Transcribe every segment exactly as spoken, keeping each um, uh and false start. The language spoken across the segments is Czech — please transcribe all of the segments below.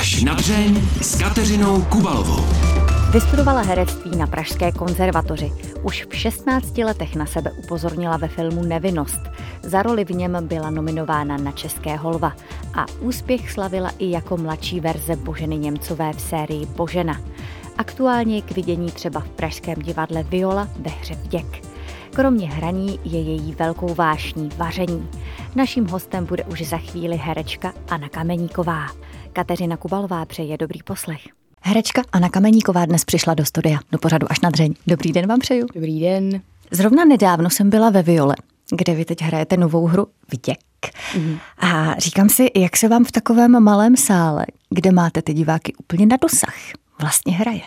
Až na dřeň s Kateřinou Kubalovou. Vystudovala herectví na pražské konzervatoři. Už v šestnácti letech na sebe upozornila ve filmu Nevinnost. Za roli v něm byla nominována na Českého lva a úspěch slavila i jako mladší verze Boženy Němcové v sérii Božena. Aktuálně je k vidění třeba v pražském divadle Viola ve hře Vděk. Kromě hraní je její velkou vášní vaření. Naším hostem bude už za chvíli herečka Anna Kameníková. Kateřina Kubalová přeje dobrý poslech. Herečka Anna Kameníková dnes přišla do studia, do pořadu Až na dřeň. Dobrý den vám přeju. Dobrý den. Zrovna nedávno jsem byla ve Viole, kde vy teď hrajete novou hru Vděk. Mm. A říkám si, jak se vám v takovém malém sále, kde máte ty diváky úplně na dosah, vlastně hraje.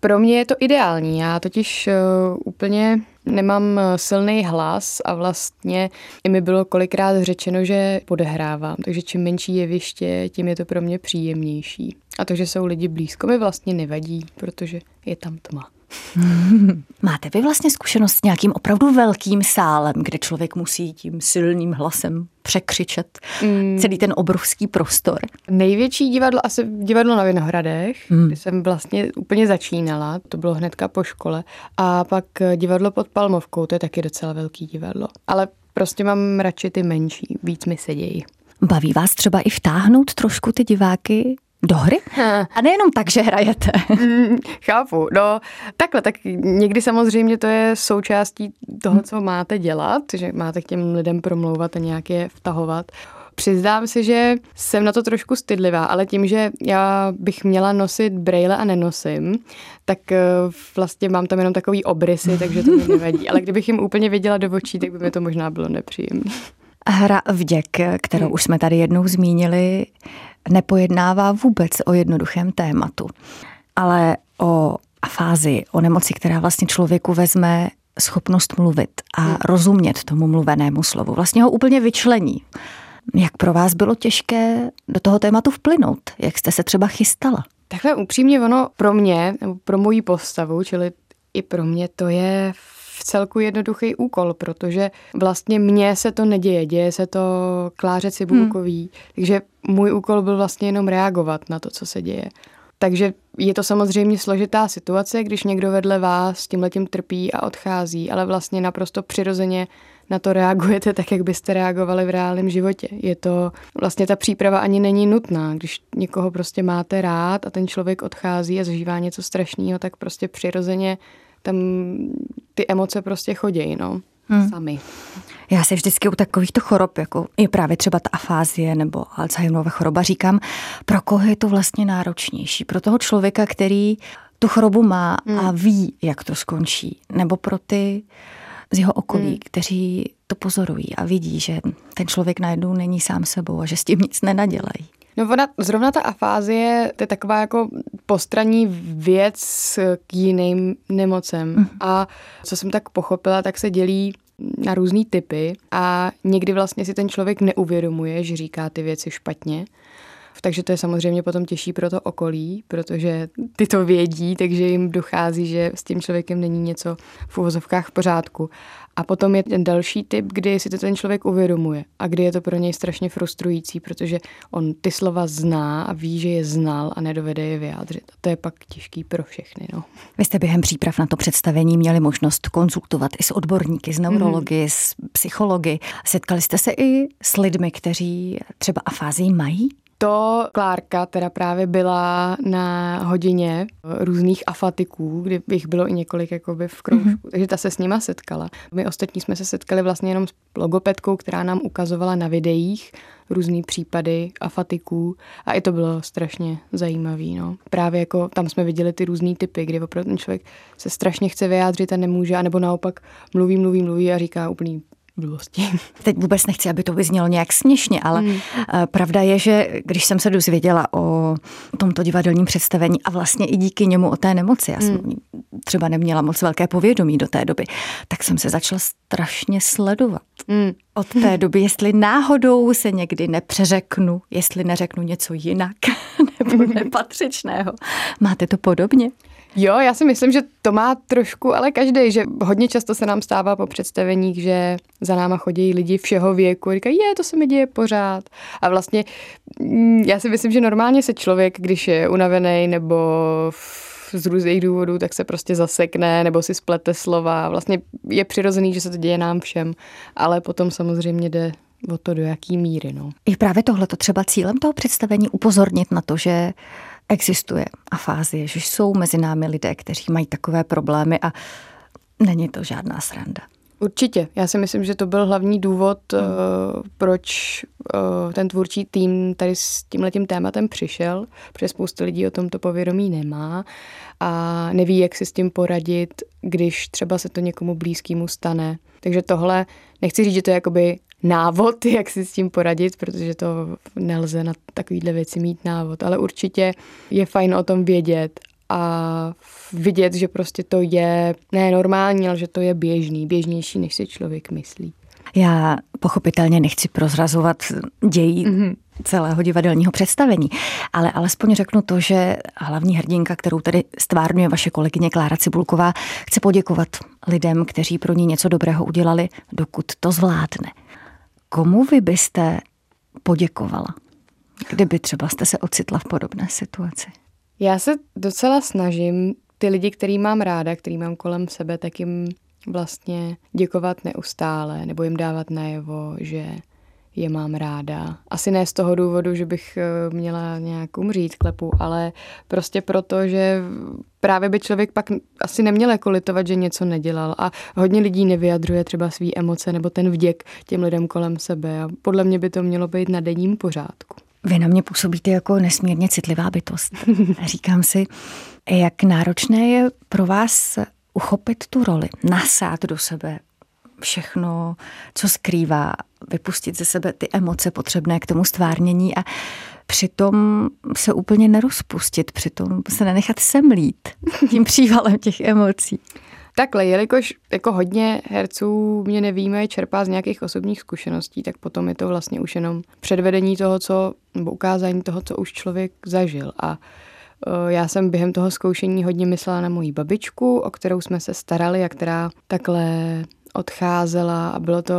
Pro mě je to ideální. Já totiž uh, úplně nemám silný hlas a vlastně i mi bylo kolikrát řečeno, že podehrávám. Takže čím menší jeviště, tím je to pro mě příjemnější. A to, že jsou lidi blízko, mi vlastně nevadí, protože je tam tma. Hmm. Máte vy vlastně zkušenost s nějakým opravdu velkým sálem, kde člověk musí tím silným hlasem překřičet mm. celý ten obrovský prostor? Největší divadlo, asi divadlo na Vinohradech, mm. kde jsem vlastně úplně začínala, to bylo hnedka po škole, a pak divadlo pod Palmovkou, to je taky docela velký divadlo, ale prostě mám radši ty menší, víc mi sedějí. Baví vás třeba i vtáhnout trošku ty diváky do hry? A nejenom tak, že hrajete. Mm, chápu. No, takhle, tak někdy samozřejmě to je součástí toho, co máte dělat, že máte k těm lidem promlouvat a nějak je vtahovat. Přiznám si, že jsem na to trošku stydlivá, ale tím, že já bych měla nosit brejle a nenosím, tak vlastně mám tam jenom takový obrysy, takže to mi nevadí. Ale kdybych jim úplně viděla do očí, tak by mi to možná bylo nepříjemné. Hra Vděk, kterou už jsme tady jednou zmínili, nepojednává vůbec o jednoduchém tématu, ale o afázii, o nemoci, která vlastně člověku vezme schopnost mluvit a rozumět tomu mluvenému slovu. Vlastně ho úplně vyčlení. Jak pro vás bylo těžké do toho tématu vplynout? Jak jste se třeba chystala? Takhle upřímně ono pro mě, nebo pro moji postavu, čili i pro mě to je v celku jednoduchý úkol, protože vlastně mně se to neděje, děje se to Kláře Cibulkový, hmm. takže můj úkol byl vlastně jenom reagovat na to, co se děje. Takže je to samozřejmě složitá situace, když někdo vedle vás tímhletím trpí a odchází, ale vlastně naprosto přirozeně na to reagujete tak, jak byste reagovali v reálném životě. Je to vlastně ta příprava ani není nutná. Když někoho prostě máte rád a ten člověk odchází a zažívá něco strašného, tak prostě přirozeně tam ty emoce prostě chodějí, no, hmm. sami. Já se vždycky u takovýchto chorob, jako je právě třeba ta afázie nebo Alzheimerova choroba, říkám, pro koho je to vlastně náročnější? Pro toho člověka, který tu chorobu má hmm. a ví, jak to skončí? Nebo pro ty z jeho okolí, hmm. kteří to pozorují a vidí, že ten člověk najednou není sám sebou a že s tím nic nenadělají? No ona, zrovna ta afázie, to je taková jako postranní věc k jiným nemocem. Mm. A co jsem tak pochopila, tak se dělí na různý typy a někdy vlastně si ten člověk neuvědomuje, že říká ty věci špatně. Takže to je samozřejmě potom těžší pro to okolí, protože ty to vědí, takže jim dochází, že s tím člověkem není něco v uvozovkách v pořádku. A potom je ten další typ, kdy si to ten člověk uvědomuje a kdy je to pro něj strašně frustrující, protože on ty slova zná a ví, že je znal a nedovede je vyjádřit. A to je pak těžký pro všechny. No. Vy jste během příprav na to představení měli možnost konzultovat i s odborníky, s neurology, mm. s psychology. Setkali jste se i s lidmi, kteří třeba afázii mají? To Klárka teda právě byla na hodině různých afatiků, kdy jich bylo i několik jakoby v kroužku, mm-hmm. takže ta se s nima setkala. My ostatní jsme se setkali vlastně jenom s logopedkou, která nám ukazovala na videích různý případy afatiků a i to bylo strašně zajímavý. No. Právě jako tam jsme viděli ty různý typy, kdy opravdu ten člověk se strašně chce vyjádřit a nemůže, anebo naopak mluví, mluví, mluví a říká úplný blbosti. Teď vůbec nechci, aby to vyznělo nějak směšně, ale hmm. pravda je, že když jsem se dozvěděla o tomto divadelním představení a vlastně i díky němu o té nemoci, já jsem hmm. třeba neměla moc velké povědomí do té doby, tak jsem se začala strašně sledovat. Hmm. Od té doby, jestli náhodou se někdy nepřeřeknu, jestli neřeknu něco jinak nebo nepatřičného. Máte to podobně? Jo, já si myslím, že to má trošku, ale každej, že hodně často se nám stává po představeních, že za náma chodí lidi všeho věku a říkají, je, to se mi děje pořád. A vlastně já si myslím, že normálně se člověk, když je unavený nebo z různých důvodů, tak se prostě zasekne nebo si splete slova. Vlastně je přirozený, že se to děje nám všem, ale potom samozřejmě jde o to, do jaký míry. No. Je právě tohleto třeba cílem toho představení upozornit na to, že existuje afázie, že jsou mezi námi lidé, kteří mají takové problémy a není to žádná sranda. Určitě. Já si myslím, že to byl hlavní důvod, hmm. uh, proč uh, ten tvůrčí tým tady s tímhletím tématem přišel, protože spousta lidí o tomto povědomí nemá a neví, jak si s tím poradit, když třeba se to někomu blízkému stane. Takže tohle, nechci říct, že to je jakoby návod, jak si s tím poradit, protože to nelze na takovýhle věci mít návod, ale určitě je fajn o tom vědět a vidět, že prostě to je ne normální, ale že to je běžný, běžnější, než si člověk myslí. Já pochopitelně nechci prozrazovat děj mm-hmm. celého divadelního představení, ale alespoň řeknu to, že hlavní hrdinka, kterou tady stvárňuje vaše kolegyně Klára Cibulková, chce poděkovat lidem, kteří pro ní něco dobrého udělali, dokud to zvládne. Komu vy byste poděkovala, kdyby třeba jste se ocitla v podobné situaci? Já se docela snažím ty lidi, který mám ráda, který mám kolem sebe, tak jim vlastně děkovat neustále nebo jim dávat najevo, že je mám ráda. Asi ne z toho důvodu, že bych měla nějak umřít klepu, ale prostě proto, že právě by člověk pak asi neměl jako litovat, že něco nedělal. A hodně lidí nevyjadřuje třeba svý emoce nebo ten vděk těm lidem kolem sebe. A podle mě by to mělo být na denním pořádku. Vy na mě působíte jako nesmírně citlivá bytost. Říkám si, jak náročné je pro vás uchopit tu roli, nasát do sebe všechno, co skrývá, vypustit ze sebe ty emoce potřebné k tomu stvárnění a přitom se úplně nerozpustit, přitom se nenechat semlít tím přívalem těch emocí. Takhle, jelikož jako hodně herců mě nevíme, čerpá z nějakých osobních zkušeností, tak potom je to vlastně už jenom předvedení toho, co, nebo ukázání toho, co už člověk zažil. A já jsem během toho zkoušení hodně myslela na moji babičku, o kterou jsme se starali a která takhle odcházela a bylo to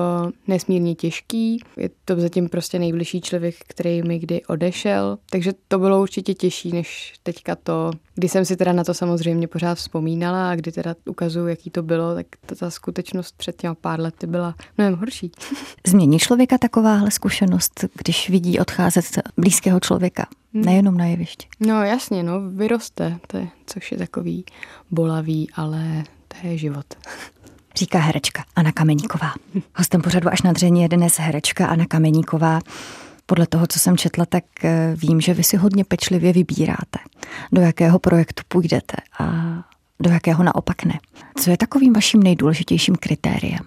nesmírně těžký. Je to zatím prostě nejbližší člověk, který mi kdy odešel, takže to bylo určitě těžší než teďka to, kdy jsem si teda na to samozřejmě pořád vzpomínala a kdy teda ukazuju, jaký to bylo, tak ta, ta skutečnost před těma pár lety byla mnohem horší. Změní člověka takováhle zkušenost, když vidí odcházet blízkého člověka, hmm. nejenom na jevišti? No jasně, no vyroste, to je, což je takový bolavý, ale to je život. Říká herečka Anna Kameníková. Hostem pořadu Až na dřeň je dnes herečka Anna Kameníková. Podle toho, co jsem četla, tak vím, že vy si hodně pečlivě vybíráte, do jakého projektu půjdete a do jakého naopak ne. Co je takovým vaším nejdůležitějším kritériem?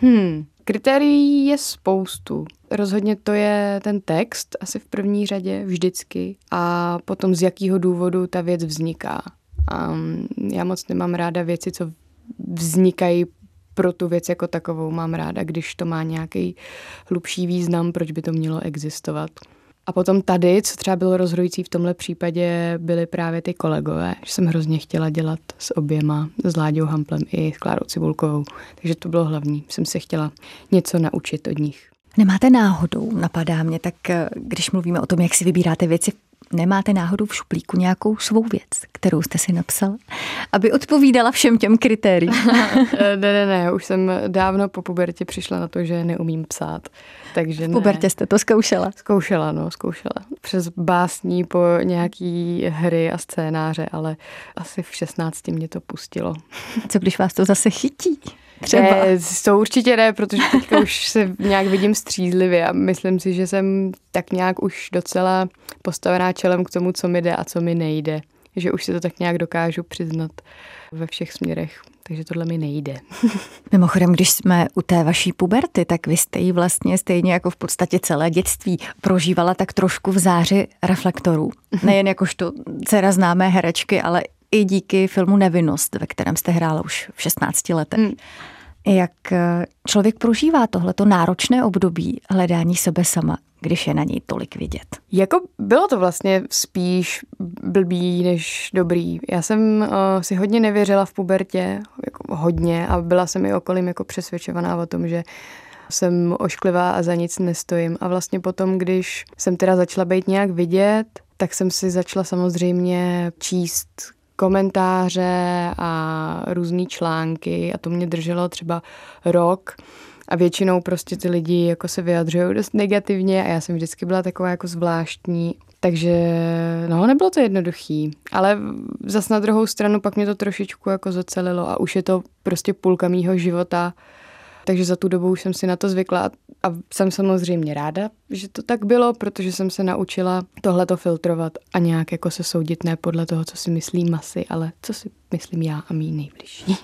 Hmm, kritérií je spoustu. Rozhodně to je ten text, asi v první řadě, vždycky. A potom z jakého důvodu ta věc vzniká. A já moc nemám ráda věci, co vznikají pro tu věc jako takovou. Mám ráda, když to má nějaký hlubší význam, proč by to mělo existovat. A potom tady, co třeba bylo rozhodující v tomhle případě, byly právě ty kolegové, že jsem hrozně chtěla dělat s oběma, s Láďou Hamplem i s Klárou Cibulkovou. Takže to bylo hlavní. Jsem se chtěla něco naučit od nich. Nemáte náhodou, napadá mě, tak když mluvíme o tom, jak si vybíráte věci, nemáte náhodou v šuplíku nějakou svou věc, kterou jste si napsala, aby odpovídala všem těm kritériím? ne, ne, ne, už jsem dávno po pubertě přišla na to, že neumím psát. Takže v pubertě jste to zkoušela? Zkoušela, no, zkoušela. Přes básní po nějaký hry a scénáře, ale asi v šestnácti mě to pustilo. Co když vás to zase chytí? Třeba. Ne, to určitě ne, protože teďka už se nějak vidím střízlivě a myslím si, že jsem tak nějak už docela postavená čelem k tomu, co mi jde a co mi nejde. Že už se to tak nějak dokážu přiznat ve všech směrech, takže tohle mi nejde. Mimochodem, když jsme u té vaší puberty, tak vy jste ji vlastně stejně jako v podstatě celé dětství prožívala tak trošku v záři reflektorů. Nejen jakožto dcera známé herečky, ale i díky filmu Nevinnost, ve kterém jste hrála už v šestnácti letech. Mm. Jak člověk prožívá tohleto náročné období hledání sebe sama, když je na něj tolik vidět? Jako bylo to vlastně spíš blbý než dobrý. Já jsem uh, si hodně nevěřila v pubertě, jako hodně, a byla jsem i okolím jako přesvědčovaná o tom, že jsem ošklivá a za nic nestojím. A vlastně potom, když jsem teda začala být nějak vidět, tak jsem si začala samozřejmě číst komentáře a různý články a to mě drželo třeba rok. A většinou prostě ty lidi jako se vyjadřují dost negativně a já jsem vždycky byla taková jako zvláštní. Takže no, nebylo to jednoduchý, ale zas na druhou stranu pak mě to trošičku jako zacelilo a už je to prostě půlka mýho života, takže za tu dobu už jsem si na to zvykla a jsem samozřejmě ráda, že to tak bylo, protože jsem se naučila tohleto filtrovat a nějak jako se soudit ne podle toho, co si myslí masy, ale co si myslím já a mý nejbližší.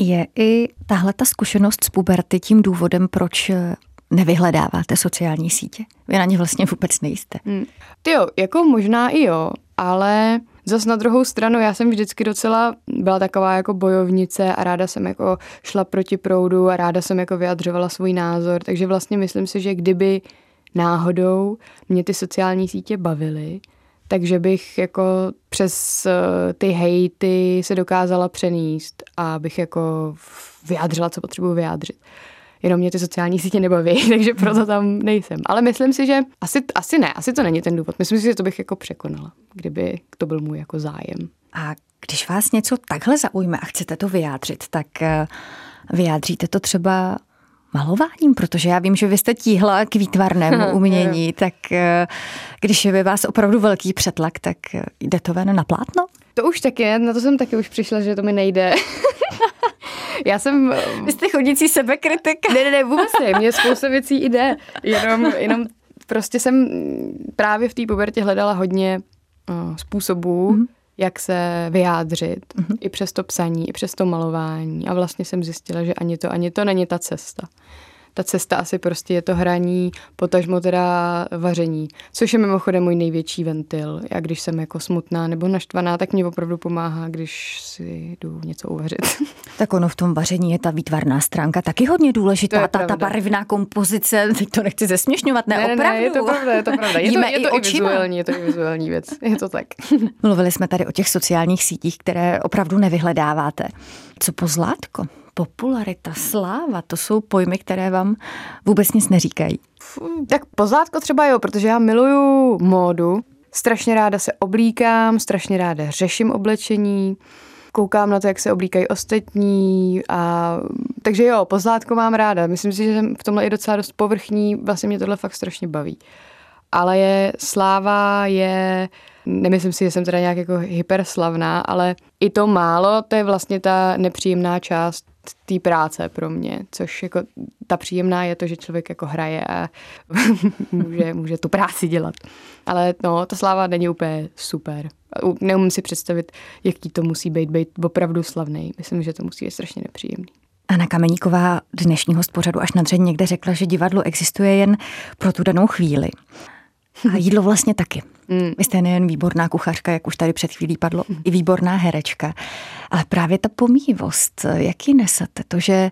Je i tahle ta zkušenost z puberty tím důvodem, proč nevyhledáváte sociální sítě? Vy na ně vlastně vůbec nejste. Hmm. Ty jo, jako možná i jo, ale zas na druhou stranu já jsem vždycky docela byla taková jako bojovnice a ráda jsem jako šla proti proudu a ráda jsem jako vyjadřovala svůj názor, takže vlastně myslím si, že kdyby náhodou mě ty sociální sítě bavily, takže bych jako přes ty hejty se dokázala přenést a bych jako vyjádřila, co potřebuji vyjádřit. Jenom mě ty sociální sítě nebaví, takže proto tam nejsem. Ale myslím si, že asi, asi ne, asi to není ten důvod. Myslím si, že to bych jako překonala, kdyby to byl můj jako zájem. A když vás něco takhle zaujme a chcete to vyjádřit, tak vyjádříte to třeba malováním, protože já vím, že vy jste tíhla k výtvarnému umění, tak když je ve vás opravdu velký přetlak, tak jde to ven na plátno? To už taky, na to jsem taky už přišla, že to mi nejde. Já jsem... Vy jste chodící sebekritika. Ne, ne, ne, vůbec ne, mě spousta věcí jde, jenom, jenom prostě jsem právě v té pubertě hledala hodně uh, způsobů, mm-hmm. jak se vyjádřit, mm-hmm. i přes to psaní, i přes to malování. A vlastně jsem zjistila, že ani to, ani to není ta cesta. Ta cesta asi prostě je to hraní, potažmo teda vaření, což je mimochodem můj největší ventil. Já když jsem jako smutná nebo naštvaná, tak mě opravdu pomáhá, když si jdu něco uvařit. Tak ono v tom vaření je ta výtvarná stránka taky hodně důležitá, ta, ta barevná kompozice, teď to nechci zesměšňovat, ne, ne, opravdu. Ne, je to pravda, je to pravda. Je to, je to i vizuální, je to i vizuální věc, je to tak. Mluvili jsme tady o těch sociálních sítích, které opravdu nevyhledáváte. Co pozlátko? Popularita, sláva, to jsou pojmy, které vám vůbec nic neříkají. Tak pozlátko třeba jo, protože já miluju módu. Strašně ráda se oblíkám, strašně ráda řeším oblečení, koukám na to, jak se oblíkají ostatní. A... Takže jo, pozlátko mám ráda. Myslím si, že jsem v tomhle i docela dost povrchní. Vlastně mě tohle fakt strašně baví. Ale je sláva, je... Nemyslím si, že jsem teda nějak jako hyperslavná, ale i to málo, to je vlastně ta nepříjemná část té práce pro mě, což jako ta příjemná je to, že člověk jako hraje a může, může tu práci dělat. Ale no, ta sláva není úplně super. Neumím si představit, jaký to musí být, být opravdu slavný. Myslím, že to musí být strašně nepříjemný. Anna Kameníková, dnešní host pořadu Až na dřeň, někde řekla, že divadlo existuje jen pro tu danou chvíli. A jídlo vlastně taky. Mm. Vy jste nejen výborná kuchařka, jak už tady před chvílí padlo, mm. i výborná herečka. Ale právě ta pomíjivost, jak ji nesete? To, že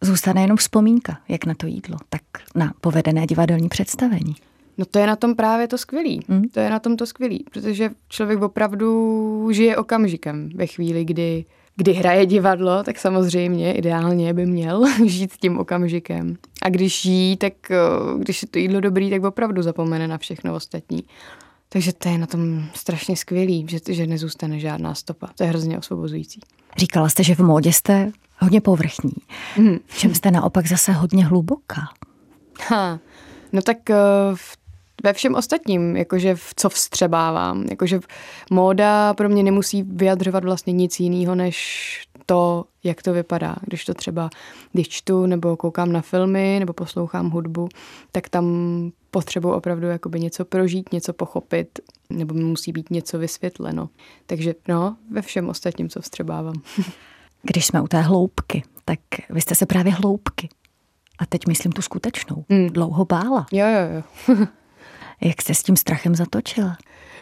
zůstane jenom vzpomínka, jak na to jídlo, tak na povedené divadelní představení. No to je na tom právě to skvělý. Mm. To je na tom to skvělý, protože člověk opravdu žije okamžikem ve chvíli, kdy, kdy hraje divadlo, tak samozřejmě ideálně by měl žít tím okamžikem. A když jí, tak když je to jídlo dobrý, tak opravdu zapomene na všechno ostatní. Takže to je na tom strašně skvělý, že, že nezůstane žádná stopa. To je hrozně osvobozující. Říkala jste, že v módě jste hodně povrchní. Hmm. V čem jste naopak zase hodně hluboká? Ha, no tak v ve všem ostatním, jakože co vstřebávám, jakože móda pro mě nemusí vyjadřovat vlastně nic jiného, než to, jak to vypadá. Když to třeba, když čtu, nebo koukám na filmy, nebo poslouchám hudbu, tak tam potřebuji opravdu jakoby něco prožít, něco pochopit, nebo musí být něco vysvětleno. Takže no, ve všem ostatním, co vstřebávám. Když jsme u té hloubky, tak vy jste se právě hloubky, a teď myslím tu skutečnou, mm. dlouho bála. Jo, jo, jo. Jak jste s tím strachem zatočila?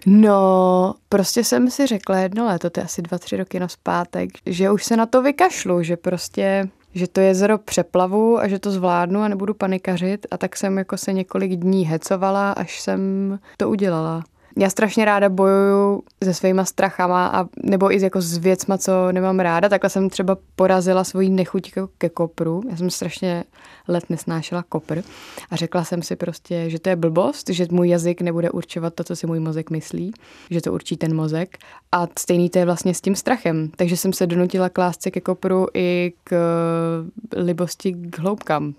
No, prostě jsem si řekla jedno léto, to je asi dva, tři roky nazpátek, že už se na to vykašlu, že prostě, že to jezero přeplavu a že to zvládnu a nebudu panikařit. A tak jsem jako se několik dní hecovala, až jsem to udělala. Já strašně ráda bojuju se svýma strachama a nebo i jako s věcma, co nemám ráda. Takhle jsem třeba porazila svoji nechuť ke kopru. Já jsem strašně let nesnášela kopr a řekla jsem si prostě, že to je blbost, že můj jazyk nebude určovat to, co si můj mozek myslí, že to určí ten mozek. A stejný to je vlastně s tím strachem. Takže jsem se donutila k lásce ke kopru i k libosti k hloubkám.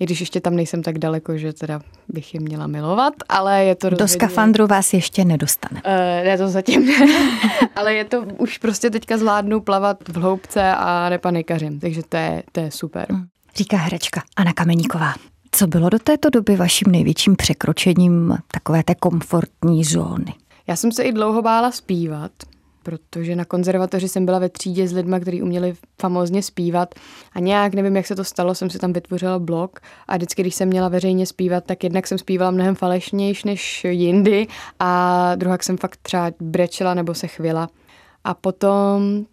I když ještě tam nejsem tak daleko, že teda bych ji měla milovat, ale je to... Rozhodně... Do skafandru vás ještě nedostane. E, ne, to zatím ne. Ale je to už prostě teďka zvládnu plavat v hloubce a nepanikařím, takže to je, to je super. Říká herečka Anna Kameníková. Co bylo do této doby vaším největším překročením takové té komfortní zóny? Já jsem se i dlouho bála zpívat, protože na konzervatoři jsem byla ve třídě s lidma, kteří uměli famózně zpívat a nějak, nevím, jak se to stalo, jsem si tam vytvořila blok a vždycky, když jsem měla veřejně zpívat, tak jednak jsem zpívala mnohem falešnější než jindy a druhak jsem fakt třeba brečela nebo se chvila. A potom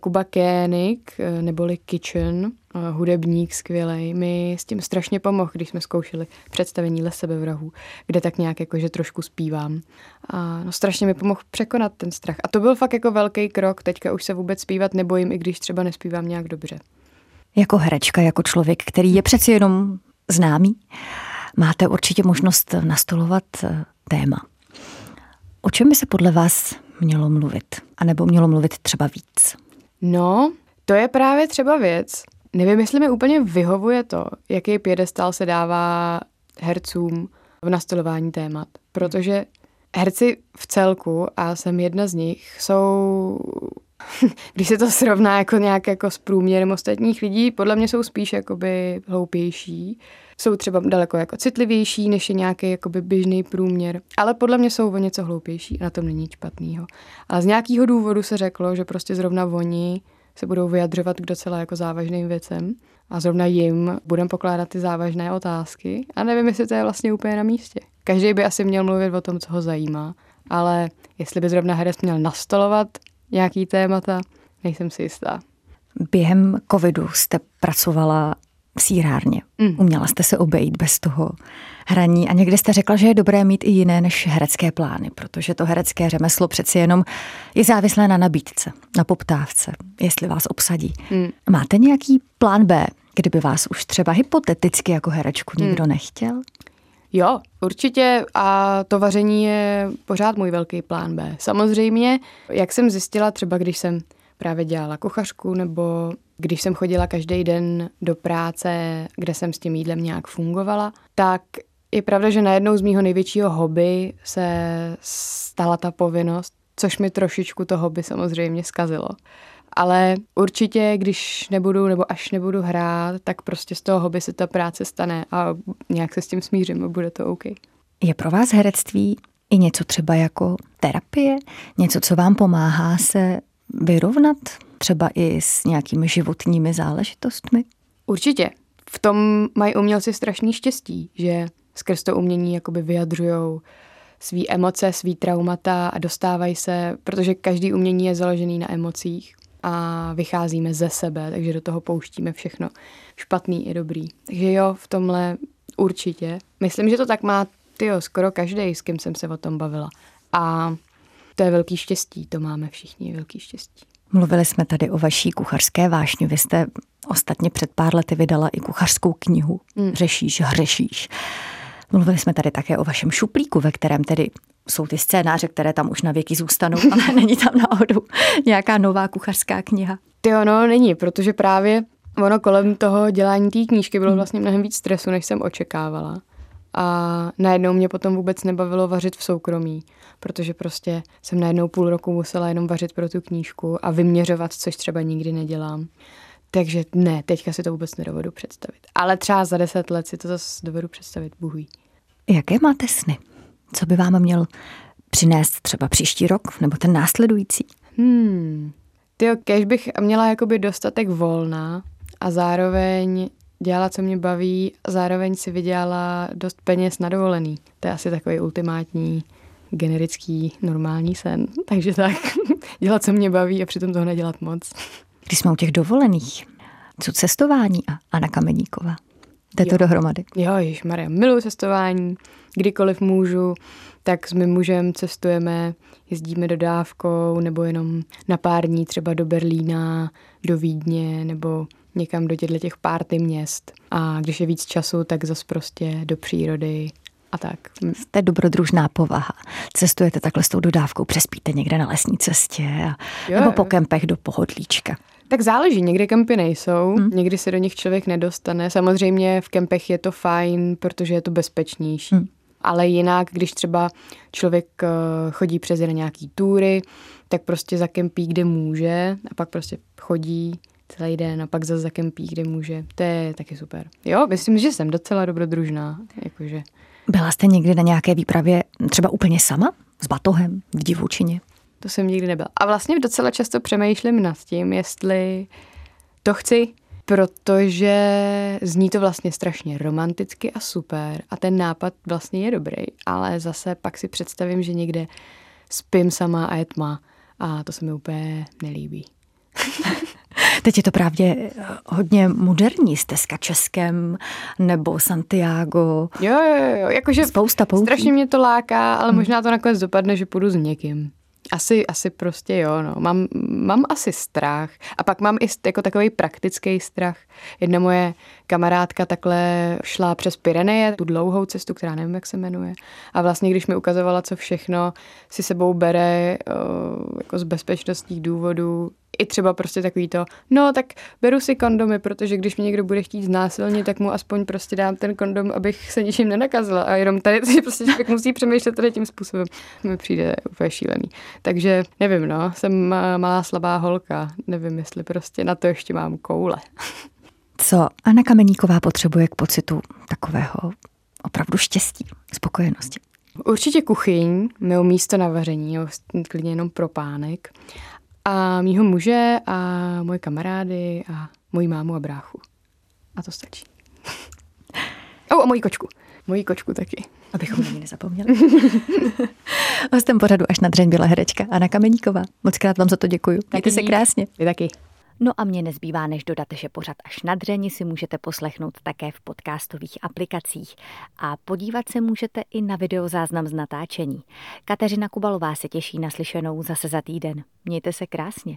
Kuba Kénik, neboli Kitchen, hudebník skvělej, mi s tím strašně pomohl, když jsme zkoušeli představení Lesbie vraha, kde tak nějak jakože trošku zpívám. A no strašně mi pomohl překonat ten strach. A to byl fakt jako velký krok, teďka už se vůbec zpívat nebojím, i když třeba nespívám nějak dobře. Jako herečka, jako člověk, který je přeci jenom známý, máte určitě možnost nastolovat téma. O čem by se podle vás mělo mluvit? A nebo mělo mluvit třeba víc? No, to je právě třeba věc. Nevím, jestli mi úplně vyhovuje to, jaký piedestál se dává hercům v nastolování témat. Protože herci v celku, a jsem jedna z nich, jsou, když se to srovná jako nějak jako s průměrem ostatních lidí, podle mě jsou spíš jakoby hloupější. Jsou třeba daleko jako citlivější, než je nějaký jakoby běžný průměr. Ale podle mě jsou o něco hloupější a na tom není nic špatného. Ale z nějakého důvodu se řeklo, že prostě zrovna oni se budou vyjadřovat k docela jako závažným věcem a zrovna jim budeme pokládat ty závažné otázky a nevím, jestli to je vlastně úplně na místě. Každý by asi měl mluvit o tom, co ho zajímá, ale jestli by zrovna herec měl nastolovat nějaký témata, nejsem si jistá. Během covidu jste pracovala v sýrárně. Mm. Uměla jste se obejít bez toho hraní a někde jste řekla, že je dobré mít i jiné než herecké plány, protože to herecké řemeslo přeci jenom je závislé na nabídce, na poptávce, jestli vás obsadí. Mm. Máte nějaký plán B, kdyby vás už třeba hypoteticky jako herečku nikdo mm. nechtěl? Jo, určitě a to vaření je pořád můj velký plán B. Samozřejmě, jak jsem zjistila, třeba když jsem právě dělala kuchařku nebo když jsem chodila každý den do práce, kde jsem s tím jídlem nějak fungovala, tak je pravda, že najednou z mýho největšího hobby se stala ta povinnost, což mi trošičku to hobby samozřejmě zkazilo. Ale určitě, když nebudu nebo až nebudu hrát, tak prostě z toho hobby se ta práce stane a nějak se s tím smířím a bude to OK. Je pro vás herectví i něco třeba jako terapie? Něco, co vám pomáhá se vyrovnat třeba i s nějakými životními záležitostmi? Určitě. V tom mají umělci strašný štěstí, že skrz to umění jakoby vyjadřujou svý emoce, svý traumata a dostávají se, protože každý umění je založený na emocích a vycházíme ze sebe, takže do toho pouštíme všechno špatný i dobrý. Takže jo, v tomhle určitě. Myslím, že to tak má tyjo, skoro každej, s kým jsem se o tom bavila. A to je velký štěstí, to máme všichni velký štěstí. Mluvili jsme tady o vaší kuchařské vášni. Vy jste ostatně před pár lety vydala i kuchařskou knihu mm. Řešíš, hřešíš. Mluvili jsme tady také o vašem šuplíku, ve kterém tedy jsou ty scénáře, které tam už na věky zůstanou, ale není tam náhodou nějaká nová kuchařská kniha. Tyjo, no není, protože právě ono kolem toho dělání té knížky bylo vlastně mnohem víc stresu, než jsem očekávala. A najednou mě potom vůbec nebavilo vařit v soukromí, protože prostě jsem najednou půl roku musela jenom vařit pro tu knížku a vyměřovat, což třeba nikdy nedělám. Takže ne, teďka si to vůbec nedovedu představit. Ale třeba za deset let si to zase dovedu představit, Bůh ví. Jaké máte sny? Co by vám měl přinést třeba příští rok nebo ten následující? Hmm, tyjo, kéž bych měla jakoby dostatek volna a zároveň dělala, co mě baví, zároveň si vydělala dost peněz na dovolený. To je asi takový ultimátní, generický, normální sen. Takže tak, dělat, co mě baví a přitom toho nedělat moc. Když jsme u těch dovolených, co cestování a Anna Kameníková? Jde to dohromady. Jo, ježmarja, miluji cestování, kdykoliv můžu, tak s mým mužem cestujeme, jezdíme dodávkou nebo jenom na pár dní třeba do Berlína, do Vídně nebo někam do těchto těch párty měst. A když je víc času, tak zase prostě do přírody a tak. Jste dobrodružná povaha. Cestujete takhle s tou dodávkou, přespíte někde na lesní cestě a, nebo po kempech do pohodlíčka. Tak záleží, někdy kempy nejsou, hmm. někdy se do nich člověk nedostane. Samozřejmě v kempech je to fajn, protože je to bezpečnější. Hmm. Ale jinak, když třeba člověk chodí přes jen nějaký túry, tak prostě zakempí, kde může a pak prostě chodí celý den a pak zase zakempí, kde může. To je taky super. Jo, myslím, že jsem docela dobrodružná. Jakože. Byla jste někdy na nějaké výpravě třeba úplně sama? S batohem? V divočině? To jsem nikdy nebyla. A vlastně docela často přemýšlím nad tím, jestli to chci, protože zní to vlastně strašně romanticky a super a ten nápad vlastně je dobrý, ale zase pak si představím, že někde spím sama a je tma a to se mi úplně nelíbí. Teď je to právě hodně moderní stezka Českem nebo Santiago. Jo, jo, jo, jakože spousta poutí. Strašně mě to láká, ale hmm. možná to nakonec dopadne, že půjdu s někým. Asi, asi prostě jo, no. Mám, mám asi strach. A pak mám i jako takový praktický strach. Jedna moje kamarádka takhle šla přes Pyreneje, tu dlouhou cestu, která nevím, jak se jmenuje. A vlastně, když mi ukazovala, co všechno si sebou bere jako z bezpečnostních důvodů, i třeba prostě takový to, no tak beru si kondomy, protože když mě někdo bude chtít znásilnit, tak mu aspoň prostě dám ten kondom, abych se ničím nenakazila. A jenom tady prostě člověk musí přemýšlet tady tím způsobem. Mi přijde úplně šílený. Takže nevím, no, jsem malá slabá holka. Nevím, jestli prostě na to ještě mám koule. Co Anna Kameníková potřebuje k pocitu takového opravdu štěstí, spokojenosti? Určitě kuchyň, mého místo na vaření, jo, klidně jenom pro pánek. A mýho muže a moje kamarády a moji mámu a bráchu. A to stačí. O, a moji kočku. Moji kočku taky. Abychom na ní nezapomněli. Hostem pořadu Až na dřeň byla herečka Anna Kameníková. Mockrát vám za to děkuju. Mějte se krásně. Vy taky. No a mně nezbývá, než dodat, že pořad Až na dřeň si můžete poslechnout také v podcastových aplikacích a podívat se můžete i na videozáznam z natáčení. Kateřina Kubalová se těší na slyšenou zase za týden. Mějte se krásně.